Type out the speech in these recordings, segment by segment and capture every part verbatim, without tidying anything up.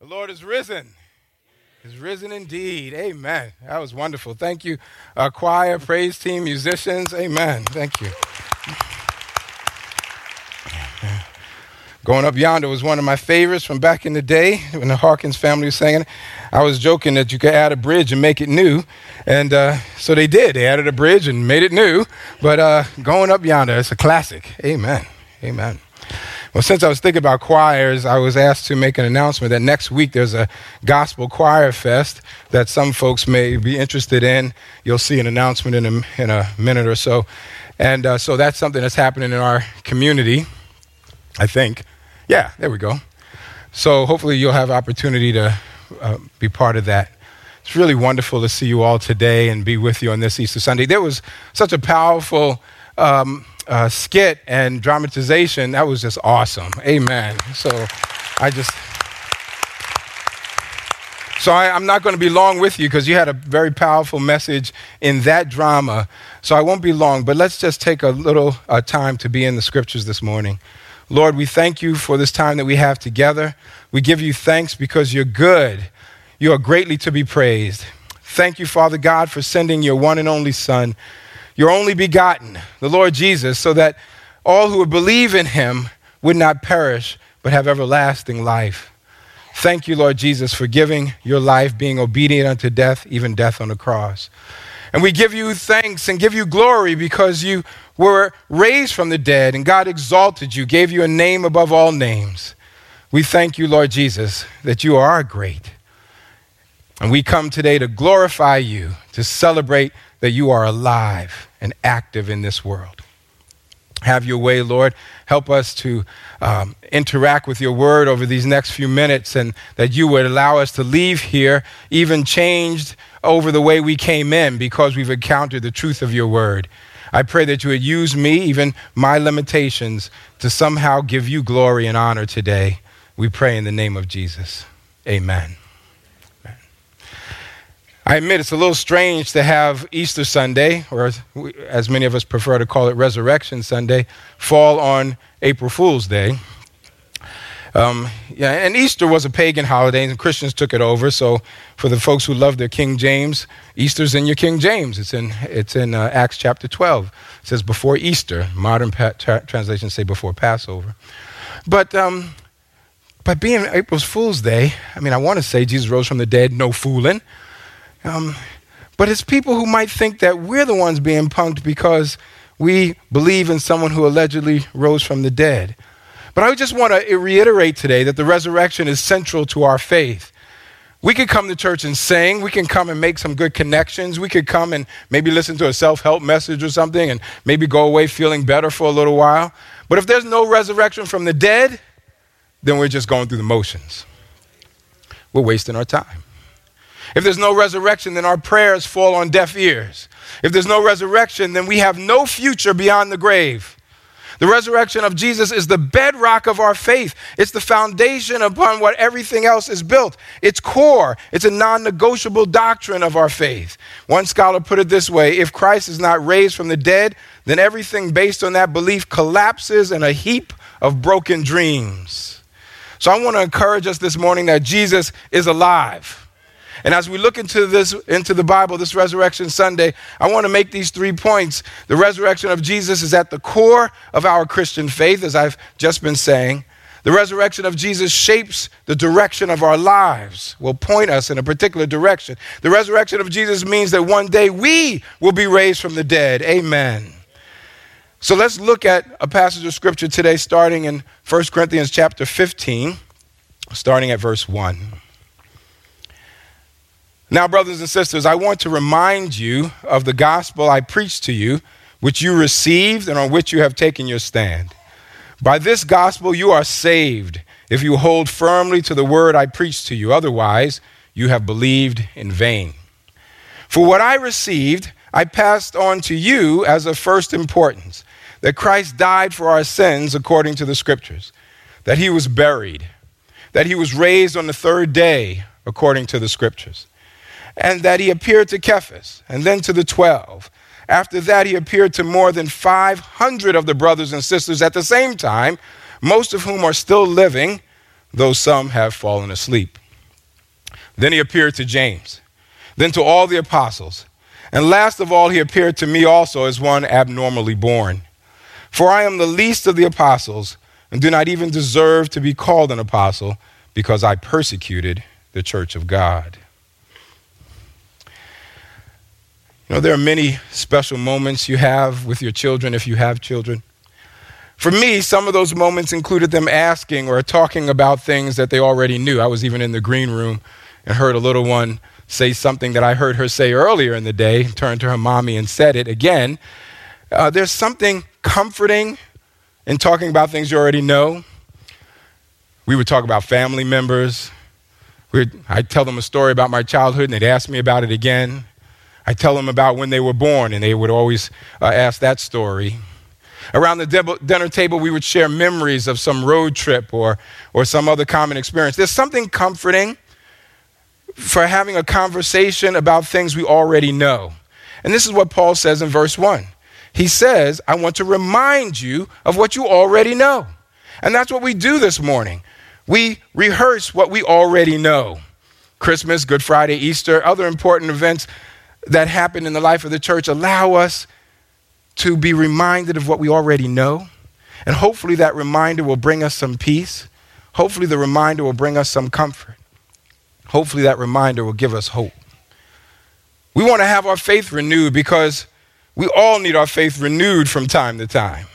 The Lord is risen. Is risen indeed. Amen. That was wonderful. Thank you, uh, choir, praise team, musicians. Amen. Thank you. Going Up Yonder was one of my favorites from back in the day when the Harkins family was singing. I was joking that you could add a bridge and make it new. And uh, so they did. They added a bridge and made it new. But uh, Going Up Yonder, it's a classic. Amen. Amen. Well, since I was thinking about choirs, I was asked to make an announcement that next week there's a gospel choir fest that some folks may be interested in. You'll see an announcement in a, in a minute or so. And uh, so that's something that's happening in our community, I think. Yeah, there we go. So hopefully you'll have opportunity to uh, be part of that. It's really wonderful to see you all today and be with you on this Easter Sunday. There was such a powerful Um, Uh, skit and dramatization. That was just awesome. Amen. So I just, so I, I'm not going to be long with you because you had a very powerful message in that drama. So I won't be long, but let's just take a little uh, time to be in the scriptures this morning. Lord, we thank you for this time that we have together. We give you thanks because you're good. You are greatly to be praised. Thank you, Father God, for sending your one and only Son, your only begotten, the Lord Jesus, so that all who would believe in him would not perish, but have everlasting life. Thank you, Lord Jesus, for giving your life, being obedient unto death, even death on the cross. And we give you thanks and give you glory because you were raised from the dead and God exalted you, gave you a name above all names. We thank you, Lord Jesus, that you are great. And we come today to glorify you, to celebrate that you are alive and active in this world. Have your way, Lord. Help us to um, interact with your word over these next few minutes, and that you would allow us to leave here even changed over the way we came in because we've encountered the truth of your word. I pray that you would use me, even my limitations, to somehow give you glory and honor today. We pray in the name of Jesus. Amen. I admit it's a little strange to have Easter Sunday, or as many of us prefer to call it, Resurrection Sunday, fall on April Fool's Day. Um, yeah, and Easter was a pagan holiday, and Christians took it over. So, for the folks who love their King James, Easter's in your King James. It's in it's in uh, Acts chapter twelve. It says before Easter. Modern pa- tra- translations say before Passover, but. Um, But being April Fool's Day, I mean, I want to say Jesus rose from the dead, no fooling. Um, but it's people who might think that we're the ones being punked because we believe in someone who allegedly rose from the dead. But I just want to reiterate today that the resurrection is central to our faith. We could come to church and sing. We can come and make some good connections. We could come and maybe listen to a self-help message or something and maybe go away feeling better for a little while. But if there's no resurrection from the dead, then we're just going through the motions. We're wasting our time. If there's no resurrection, then our prayers fall on deaf ears. If there's no resurrection, then we have no future beyond the grave. The resurrection of Jesus is the bedrock of our faith. It's the foundation upon what everything else is built. It's core. It's a non-negotiable doctrine of our faith. One scholar put it this way: if Christ is not raised from the dead, then everything based on that belief collapses in a heap of broken dreams. So I want to encourage us this morning that Jesus is alive. And as we look into this, into the Bible, this Resurrection Sunday, I want to make these three points. The resurrection of Jesus is at the core of our Christian faith, as I've just been saying. The resurrection of Jesus shapes the direction of our lives, will point us in a particular direction. The resurrection of Jesus means that one day we will be raised from the dead. Amen. So let's look at a passage of scripture today, starting in First Corinthians chapter fifteen, starting at verse one. Now, brothers and sisters, I want to remind you of the gospel I preached to you, which you received and on which you have taken your stand. By this gospel you are saved, if you hold firmly to the word I preached to you. Otherwise, you have believed in vain. For what I received, I passed on to you as of first importance, that Christ died for our sins according to the scriptures, that he was buried, that he was raised on the third day according to the scriptures, and that he appeared to Cephas and then to the twelve. After that, he appeared to more than five hundred of the brothers and sisters at the same time, most of whom are still living, though some have fallen asleep. Then he appeared to James, then to all the apostles. And last of all, he appeared to me also as one abnormally born. For I am the least of the apostles and do not even deserve to be called an apostle because I persecuted the church of God. You know, there are many special moments you have with your children if you have children. For me, some of those moments included them asking or talking about things that they already knew. I was even in the green room and heard a little one say something that I heard her say earlier in the day, turned to her mommy and said it again. Uh, there's something comforting in talking about things you already know. We would talk about family members. We'd, I'd tell them a story about my childhood and they'd ask me about it again. I tell them about when they were born, and they would always uh, ask that story. Around the de- dinner table, we would share memories of some road trip or, or some other common experience. There's something comforting for having a conversation about things we already know. And this is what Paul says in verse one. He says, I want to remind you of what you already know. And that's what we do this morning. We rehearse what we already know. Christmas, Good Friday, Easter, other important events that happened in the life of the church allow us to be reminded of what we already know. And hopefully that reminder will bring us some peace. Hopefully the reminder will bring us some comfort. Hopefully that reminder will give us hope. We want to have our faith renewed because we all need our faith renewed from time to time.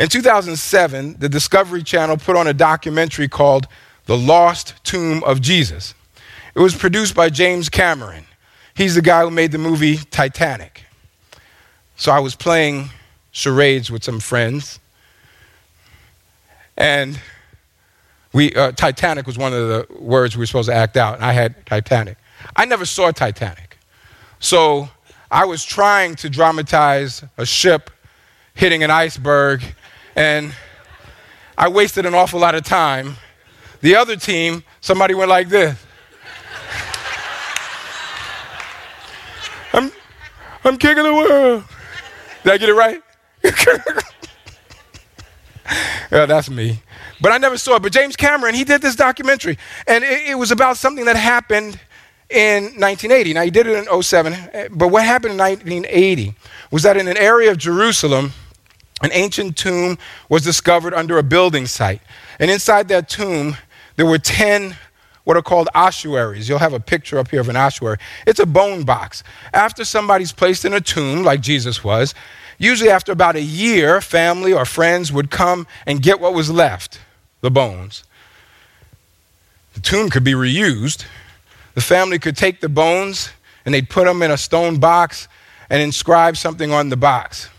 In two thousand seven, the Discovery Channel put on a documentary called The Lost Tomb of Jesus. It was produced by James Cameron. He's the guy who made the movie Titanic. So I was playing charades with some friends. And we uh, Titanic was one of the words we were supposed to act out. And I had Titanic. I never saw Titanic. So I was trying to dramatize a ship hitting an iceberg. And I wasted an awful lot of time. The other team, somebody went like this. I'm, I'm king of the world. Did I get it right? Yeah, that's me. But I never saw it. But James Cameron, he did this documentary. And it, it was about something that happened in nineteen eighty. Now, he did it in oh seven. But what happened in nineteen eighty was that in an area of Jerusalem, an ancient tomb was discovered under a building site. And inside that tomb, there were ten what are called ossuaries. You'll have a picture up here of an ossuary. It's a bone box. After somebody's placed in a tomb, like Jesus was, usually after about a year, family or friends would come and get what was left, the bones. The tomb could be reused. The family could take the bones and they'd put them in a stone box and inscribe something on the box.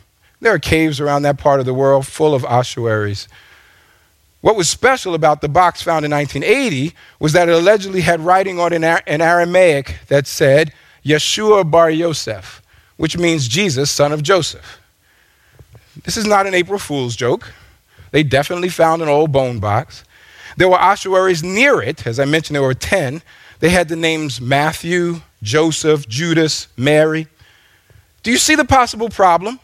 There are caves around that part of the world full of ossuaries. What was special about the box found in nineteen eighty was that it allegedly had writing on it in Aramaic that said, Yeshua bar Yosef, which means Jesus, son of Joseph. This is not an April Fool's joke. They definitely found an old bone box. There were ossuaries near it. As I mentioned, there were ten. They had the names Matthew, Joseph, Judas, Mary. Do you see the possible problem?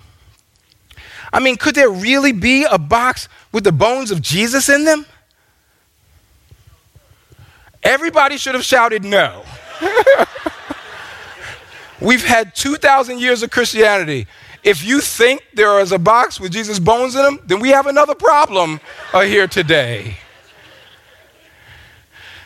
I mean, could there really be a box with the bones of Jesus in them? Everybody should have shouted no. We've had two thousand years of Christianity. If you think there is a box with Jesus' bones in them, then we have another problem uh, here today.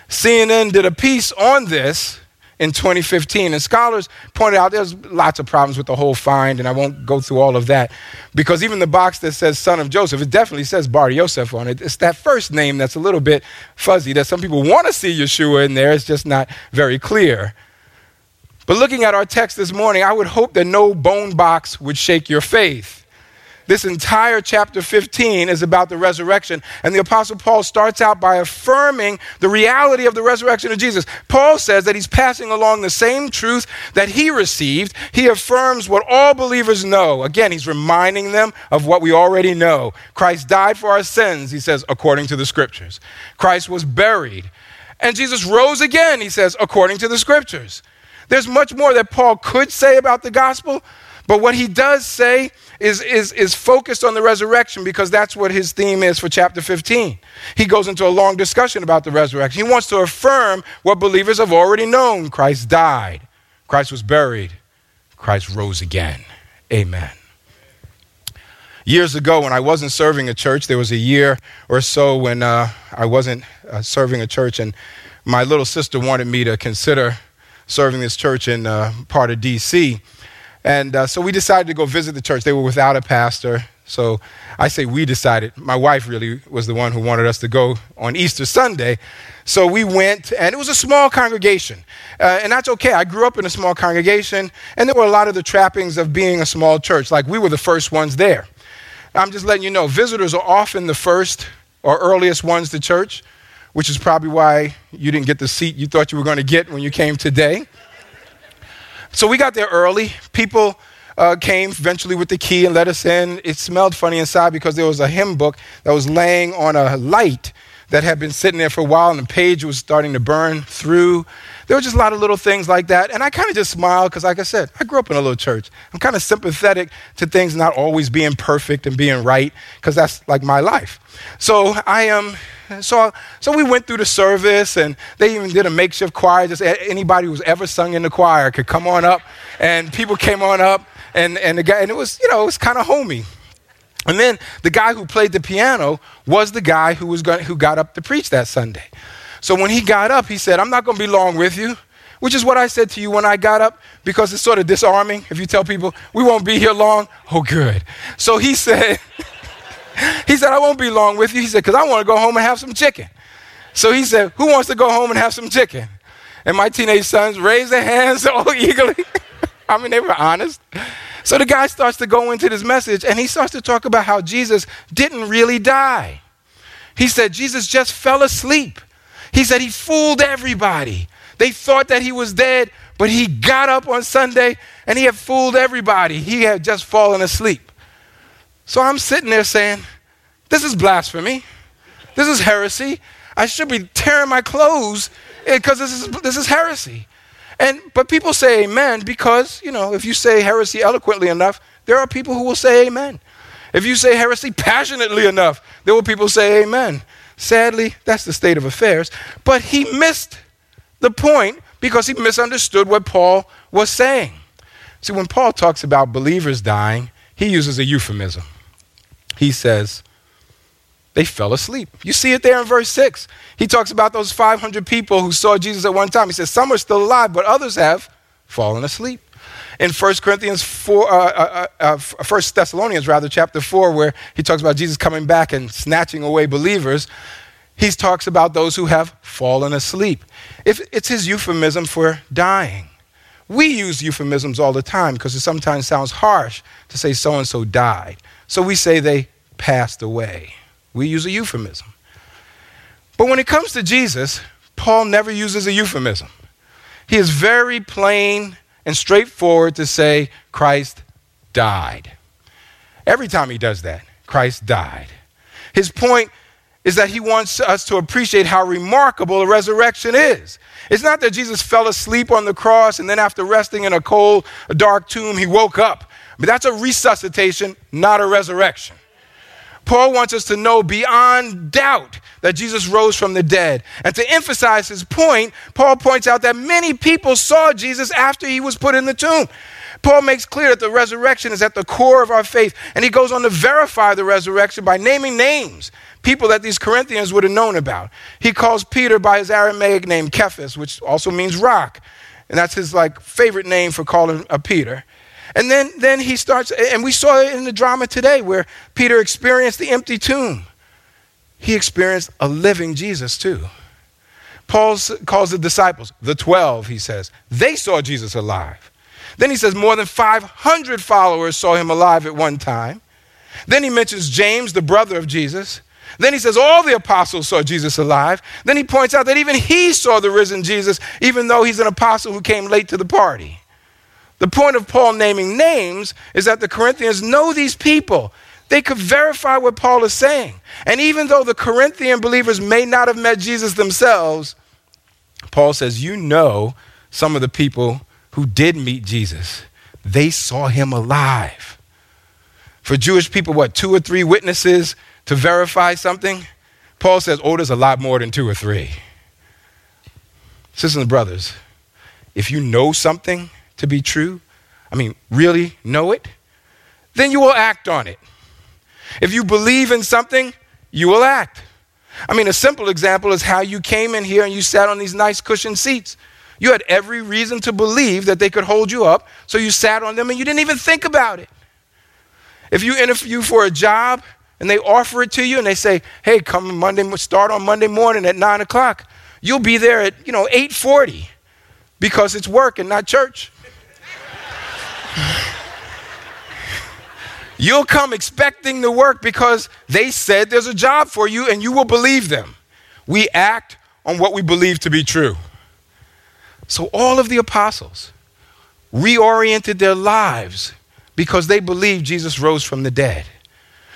C N N did a piece on this in twenty fifteen. And scholars pointed out there's lots of problems with the whole find, and I won't go through all of that, because even the box that says son of Joseph, it definitely says Bar Yosef on it. It's that first name that's a little bit fuzzy, that some people want to see Yeshua in there. It's just not very clear. But looking at our text this morning, I would hope that no bone box would shake your faith. This entire chapter fifteen is about the resurrection. And the Apostle Paul starts out by affirming the reality of the resurrection of Jesus. Paul says that he's passing along the same truth that he received. He affirms what all believers know. Again, he's reminding them of what we already know. Christ died for our sins, he says, according to the scriptures. Christ was buried. And Jesus rose again, he says, according to the scriptures. There's much more that Paul could say about the gospel, But what he does say is, is, is focused on the resurrection, because that's what his theme is for chapter fifteen. He goes into a long discussion about the resurrection. He wants to affirm what believers have already known. Christ died. Christ was buried. Christ rose again. Amen. Years ago, when I wasn't serving a church, there was a year or so when uh, I wasn't uh, serving a church, and my little sister wanted me to consider serving this church in uh, part of D C And uh, so we decided to go visit the church. They were without a pastor. So I say we decided. My wife really was the one who wanted us to go on Easter Sunday. So we went, and it was a small congregation. Uh, and that's okay. I grew up in a small congregation, and there were a lot of the trappings of being a small church. Like, we were the first ones there. I'm just letting you know, visitors are often the first or earliest ones to church, which is probably why you didn't get the seat you thought you were going to get when you came today. So we got there early. People uh, came eventually with the key and let us in. It smelled funny inside because there was a hymn book that was laying on a light that had been sitting there for a while, and the page was starting to burn through. There were just a lot of little things like that. And I kind of just smiled because, like I said, I grew up in a little church. I'm kind of sympathetic to things not always being perfect and being right, because that's like my life. So I um, so, so we went through the service, and they even did a makeshift choir. Just anybody who's ever sung in the choir could come on up, and people came on up, and, and the guy, and it was, you know, it was kind of homey. And then the guy who played the piano was the guy who was going, who got up to preach that Sunday. So when he got up, he said, "I'm not going to be long with you," which is what I said to you when I got up, because it's sort of disarming if you tell people, "We won't be here long." Oh, good. So he said, he said, "I won't be long with you." He said, "Because I want to go home and have some chicken." So he said, "Who wants to go home and have some chicken?" And my teenage sons raised their hands all eagerly. I mean, they were honest. So the guy starts to go into this message, and he starts to talk about how Jesus didn't really die. He said Jesus just fell asleep. He said he fooled everybody. They thought that he was dead, but he got up on Sunday, and he had fooled everybody. He had just fallen asleep. So I'm sitting there saying, this is blasphemy. This is heresy. I should be tearing my clothes because this is, this is heresy. And but people say amen because, you know, if you say heresy eloquently enough, there are people who will say amen. If you say heresy passionately enough, there will people say amen. Sadly, that's the state of affairs. But he missed the point because he misunderstood what Paul was saying. See, when Paul talks about believers dying, he uses a euphemism. He says, they fell asleep. You see it there in verse six. He talks about those five hundred people who saw Jesus at one time. He says, some are still alive, but others have fallen asleep. In First Corinthians four, uh, uh, uh, First Thessalonians, rather, chapter four, where he talks about Jesus coming back and snatching away believers, he talks about those who have fallen asleep. If it's his euphemism for dying. We use euphemisms all the time because it sometimes sounds harsh to say so-and-so died. So we say they passed away. We use a euphemism. But when it comes to Jesus, Paul never uses a euphemism. He is very plain and straightforward to say, Christ died. Every time he does that, Christ died. His point is that he wants us to appreciate how remarkable a resurrection is. It's not that Jesus fell asleep on the cross and then after resting in a cold, dark tomb, he woke up. But that's a resuscitation, not a resurrection. Paul wants us to know beyond doubt that Jesus rose from the dead. And to emphasize his point, Paul points out that many people saw Jesus after he was put in the tomb. Paul makes clear that the resurrection is at the core of our faith. And he goes on to verify the resurrection by naming names, people that these Corinthians would have known about. He calls Peter by his Aramaic name, Cephas, which also means rock. And that's his like favorite name for calling a Peter. And then, then he starts, and we saw it in the drama today where Peter experienced the empty tomb. He experienced a living Jesus too. Paul calls the disciples, the twelve, he says. They saw Jesus alive. Then he says more than five hundred followers saw him alive at one time. Then he mentions James, the brother of Jesus. Then he says all the apostles saw Jesus alive. Then he points out that even he saw the risen Jesus, even though he's an apostle who came late to the party. The point of Paul naming names is that the Corinthians know these people. They could verify what Paul is saying. And even though the Corinthian believers may not have met Jesus themselves, Paul says, you know some of the people who did meet Jesus. They saw him alive. For Jewish people, what, two or three witnesses to verify something? Paul says, oh, there's a lot more than two or three. Sisters and brothers, if you know something to be true, I mean, really know it, then you will act on it. If you believe in something, you will act. I mean, a simple example is how you came in here and you sat on these nice cushioned seats. You had every reason to believe that they could hold you up, so you sat on them and you didn't even think about it. If you interview for a job and they offer it to you and they say, hey, come Monday, start on Monday morning at nine o'clock, you'll be there at, you know, eight forty because it's work and not church. You'll come expecting the work because they said there's a job for you and you will believe them. We act on what we believe to be true. So all of the apostles reoriented their lives because they believed Jesus rose from the dead.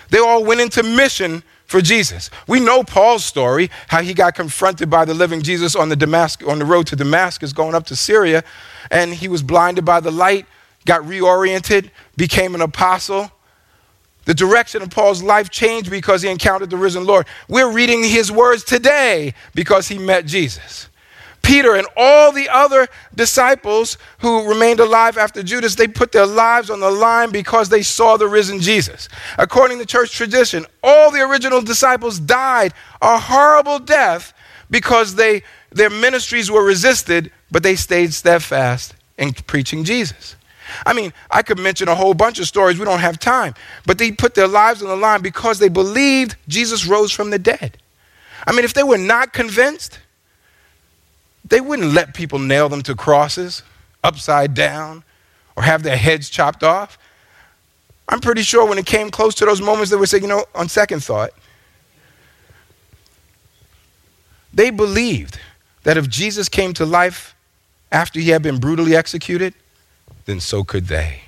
They all went into mission for Jesus. We know Paul's story, how he got confronted by the living Jesus on the Damascus, on the road to Damascus going up to Syria, and he was blinded by the light, got reoriented, became an apostle. The direction of Paul's life changed because he encountered the risen Lord. We're reading his words today because he met Jesus. Peter and all the other disciples who remained alive after Judas, they put their lives on the line because they saw the risen Jesus. According to church tradition, all the original disciples died a horrible death because they, their ministries were resisted, but they stayed steadfast in preaching Jesus. I mean, I could mention a whole bunch of stories. We don't have time. But they put their lives on the line because they believed Jesus rose from the dead. I mean, if they were not convinced, they wouldn't let people nail them to crosses upside down or have their heads chopped off. I'm pretty sure when it came close to those moments, they would say, you know, on second thought, they believed that if Jesus came to life after he had been brutally executed, then so could they.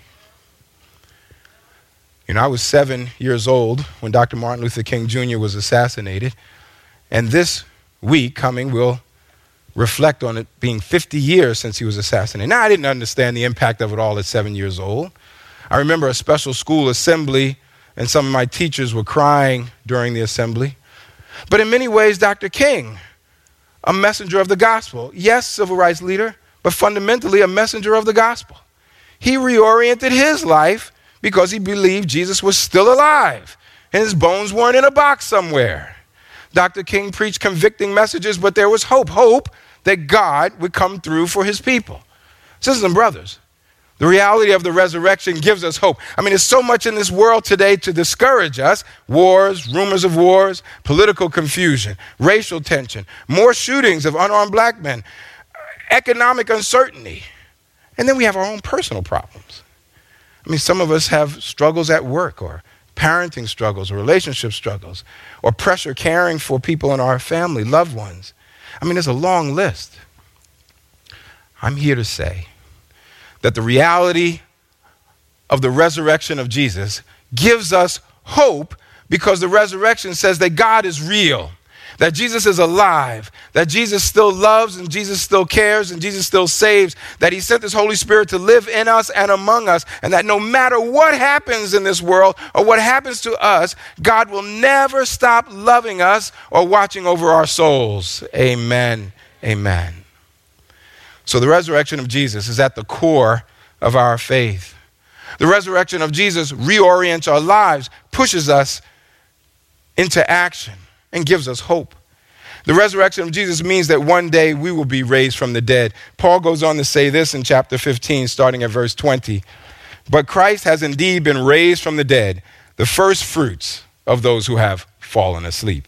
You know, I was seven years old when Doctor Martin Luther King Junior was assassinated. And this week coming, we'll reflect on it being fifty years since he was assassinated. Now, I didn't understand the impact of it all at seven years old. I remember a special school assembly, and some of my teachers were crying during the assembly. But in many ways, Doctor King, a messenger of the gospel, yes, civil rights leader, but fundamentally a messenger of the gospel. He reoriented his life because he believed Jesus was still alive and his bones weren't in a box somewhere. Doctor King preached convicting messages, but there was hope, hope that God would come through for his people. Sisters and brothers, the reality of the resurrection gives us hope. I mean, there's so much in this world today to discourage us. Wars, rumors of wars, political confusion, racial tension, more shootings of unarmed black men, economic uncertainty. And then we have our own personal problems. I mean, some of us have struggles at work or parenting struggles or relationship struggles or pressure caring for people in our family, loved ones. I mean, there's a long list. I'm here to say that the reality of the resurrection of Jesus gives us hope because the resurrection says that God is real, that Jesus is alive, that Jesus still loves and Jesus still cares and Jesus still saves, that he sent his Holy Spirit to live in us and among us, and that no matter what happens in this world or what happens to us, God will never stop loving us or watching over our souls. Amen. Amen. So the resurrection of Jesus is at the core of our faith. The resurrection of Jesus reorients our lives, pushes us into action, and gives us hope. The resurrection of Jesus means that one day we will be raised from the dead. Paul goes on to say this in chapter fifteen, starting at verse twenty. But Christ has indeed been raised from the dead, the first fruits of those who have fallen asleep.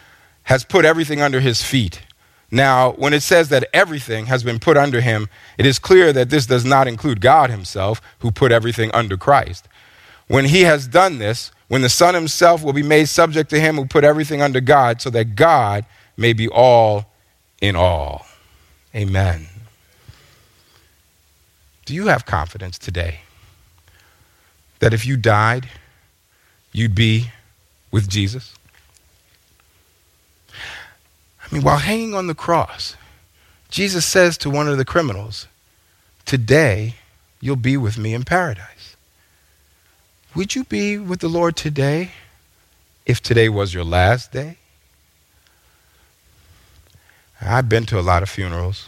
has put everything under his feet. Now, when it says that everything has been put under him, it is clear that this does not include God himself, who put everything under Christ. When he has done this, when the Son himself will be made subject to him who put everything under God, so that God may be all in all. Amen. Do you have confidence today that if you died, you'd be with Jesus? I mean, while hanging on the cross, Jesus says to one of the criminals, "Today, you'll be with me in paradise." Would you be with the Lord today if today was your last day? I've been to a lot of funerals.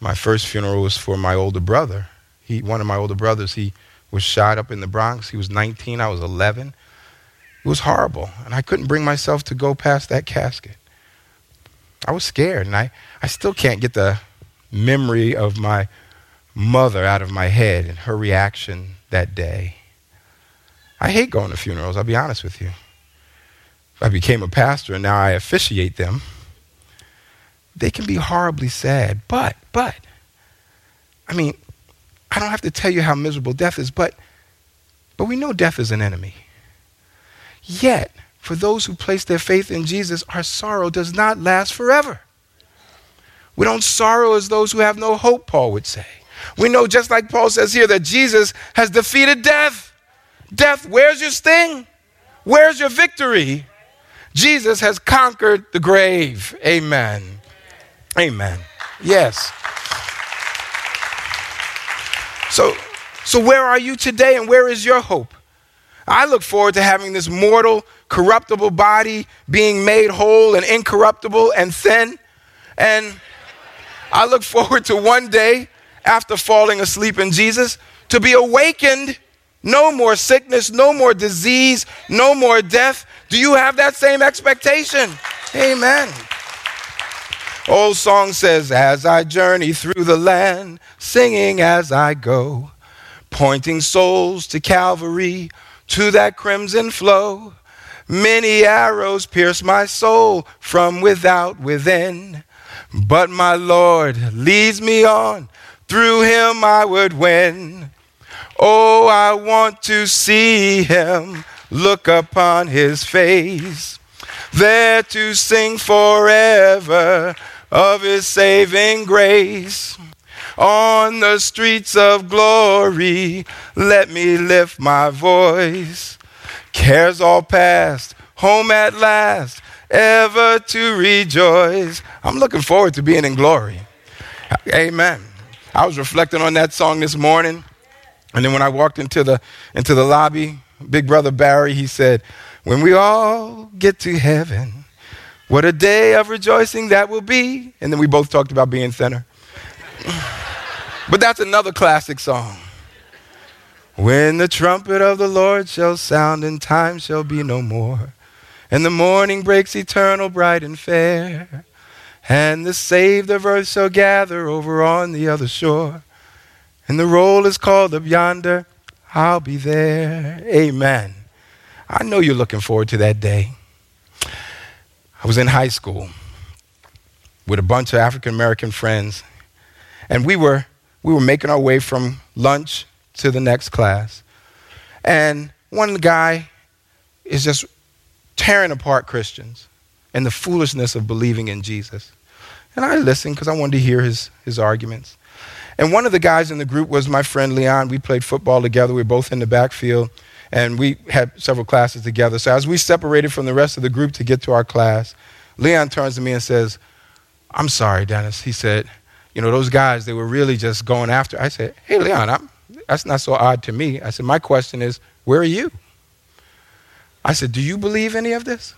My first funeral was for my older brother. He, one of my older brothers, he was shot up in the Bronx. He was nineteen, I was eleven. It was horrible, and I couldn't bring myself to go past that casket. I was scared, and I, I still can't get the memory of my mother out of my head and her reaction that day. I hate going to funerals, I'll be honest with you. I became a pastor, and now I officiate them. They can be horribly sad, but, but, I mean, I don't have to tell you how miserable death is, but, but we know death is an enemy. Yet, for those who place their faith in Jesus, our sorrow does not last forever. We don't sorrow as those who have no hope, Paul would say. We know, just like Paul says here, that Jesus has defeated death. Death, where's your sting? Where's your victory? Jesus has conquered the grave. Amen. Amen. Yes. So, so where are you today, and where is your hope? I look forward to having this mortal, corruptible body being made whole and incorruptible and thin. And I look forward to one day, after falling asleep in Jesus, to be awakened. No more sickness, no more disease, no more death. Do you have that same expectation? Amen. Old song says, as I journey through the land, singing as I go, pointing souls to Calvary, to that crimson flow. Many arrows pierce my soul from without within, but my Lord leads me on, through him I would win. Oh, I want to see him, look upon his face, there to sing forever of his saving grace. On the streets of glory, let me lift my voice. Cares all past, home at last, ever to rejoice. I'm looking forward to being in glory. Amen. I was reflecting on that song this morning, and then when I walked into the into the lobby, Big Brother Barry, he said, when we all get to heaven, what a day of rejoicing that will be. And then we both talked about being thinner. But that's another classic song. When the trumpet of the Lord shall sound and time shall be no more, and the morning breaks eternal, bright and fair, and the saved of earth shall gather over on the other shore, and the roll is called up yonder, I'll be there. Amen. I know you're looking forward to that day. I was in high school with a bunch of African American friends, and we were we were making our way from lunch to the next class. And one guy is just tearing apart Christians and the foolishness of believing in Jesus. And I listened because I wanted to hear his, his arguments. And one of the guys in the group was my friend Leon. We played football together. We were both in the backfield, and we had several classes together. So as we separated from the rest of the group to get to our class, Leon turns to me and says, I'm sorry, Dennis. He said, you know, those guys, they were really just going after. I said, hey, Leon, I'm, that's not so odd to me. I said, my question is, where are you? I said, do you believe any of this?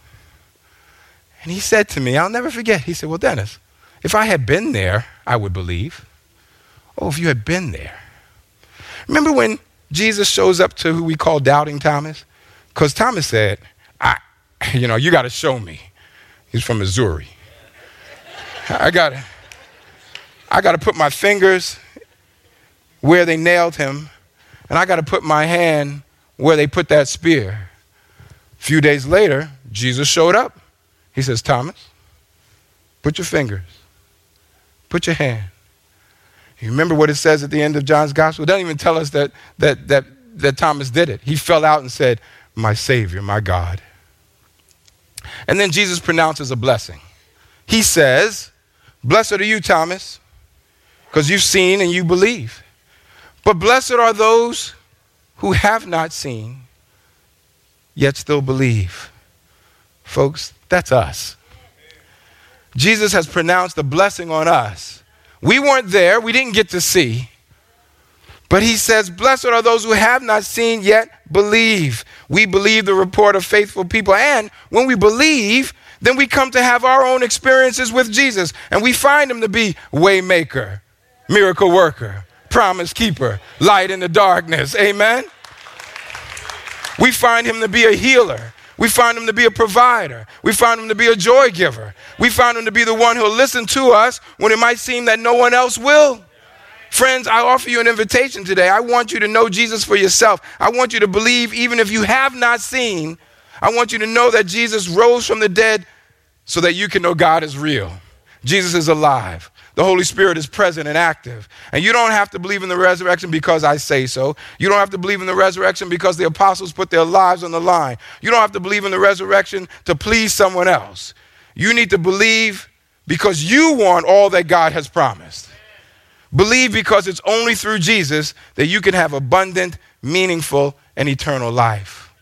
And he said to me, I'll never forget. He said, well, Dennis, if I had been there, I would believe. Oh, if you had been there. Remember when Jesus shows up to who we call doubting Thomas? Because Thomas said, I, you know, you got to show me. He's from Missouri. I got to I got to put my fingers where they nailed him, and I got to put my hand where they put that spear. A few days later, Jesus showed up. He says, Thomas, Put your fingers. Put your hand. You remember what it says at the end of John's gospel? It doesn't even tell us that, that, that, that Thomas did it. He fell out and said, my Savior, my God. And then Jesus pronounces a blessing. He says, blessed are you, Thomas, because you've seen and you believe. But blessed are those who have not seen, yet still believe. Folks, that's us. Jesus has pronounced a blessing on us. We weren't there. We didn't get to see. But he says, blessed are those who have not seen, yet believe. We believe the report of faithful people. And when we believe, then we come to have our own experiences with Jesus. And we find him to be waymaker, miracle worker, promise keeper, light in the darkness. Amen. We find him to be a healer. We find him to be a provider. We find him to be a joy giver. We find him to be the one who'll listen to us when it might seem that no one else will. Friends, I offer you an invitation today. I want you to know Jesus for yourself. I want you to believe even if you have not seen. I want you to know that Jesus rose from the dead so that you can know God is real. Jesus is alive. The Holy Spirit is present and active. And you don't have to believe in the resurrection because I say so. You don't have to believe in the resurrection because the apostles put their lives on the line. You don't have to believe in the resurrection to please someone else. You need to believe because you want all that God has promised. Believe because it's only through Jesus that you can have abundant, meaningful, and eternal life.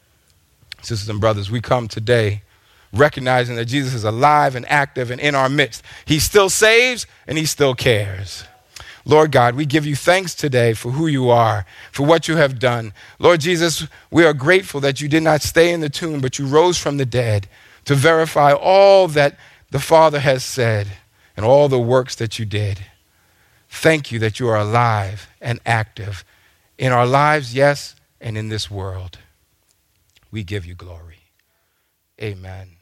Sisters and brothers, we come today recognizing that Jesus is alive and active and in our midst. He still saves and he still cares. Lord God, we give you thanks today for who you are, for what you have done. Lord Jesus, we are grateful that you did not stay in the tomb, but you rose from the dead to verify all that the Father has said and all the works that you did. Thank you that you are alive and active in our lives, yes, and in this world. We give you glory. Amen.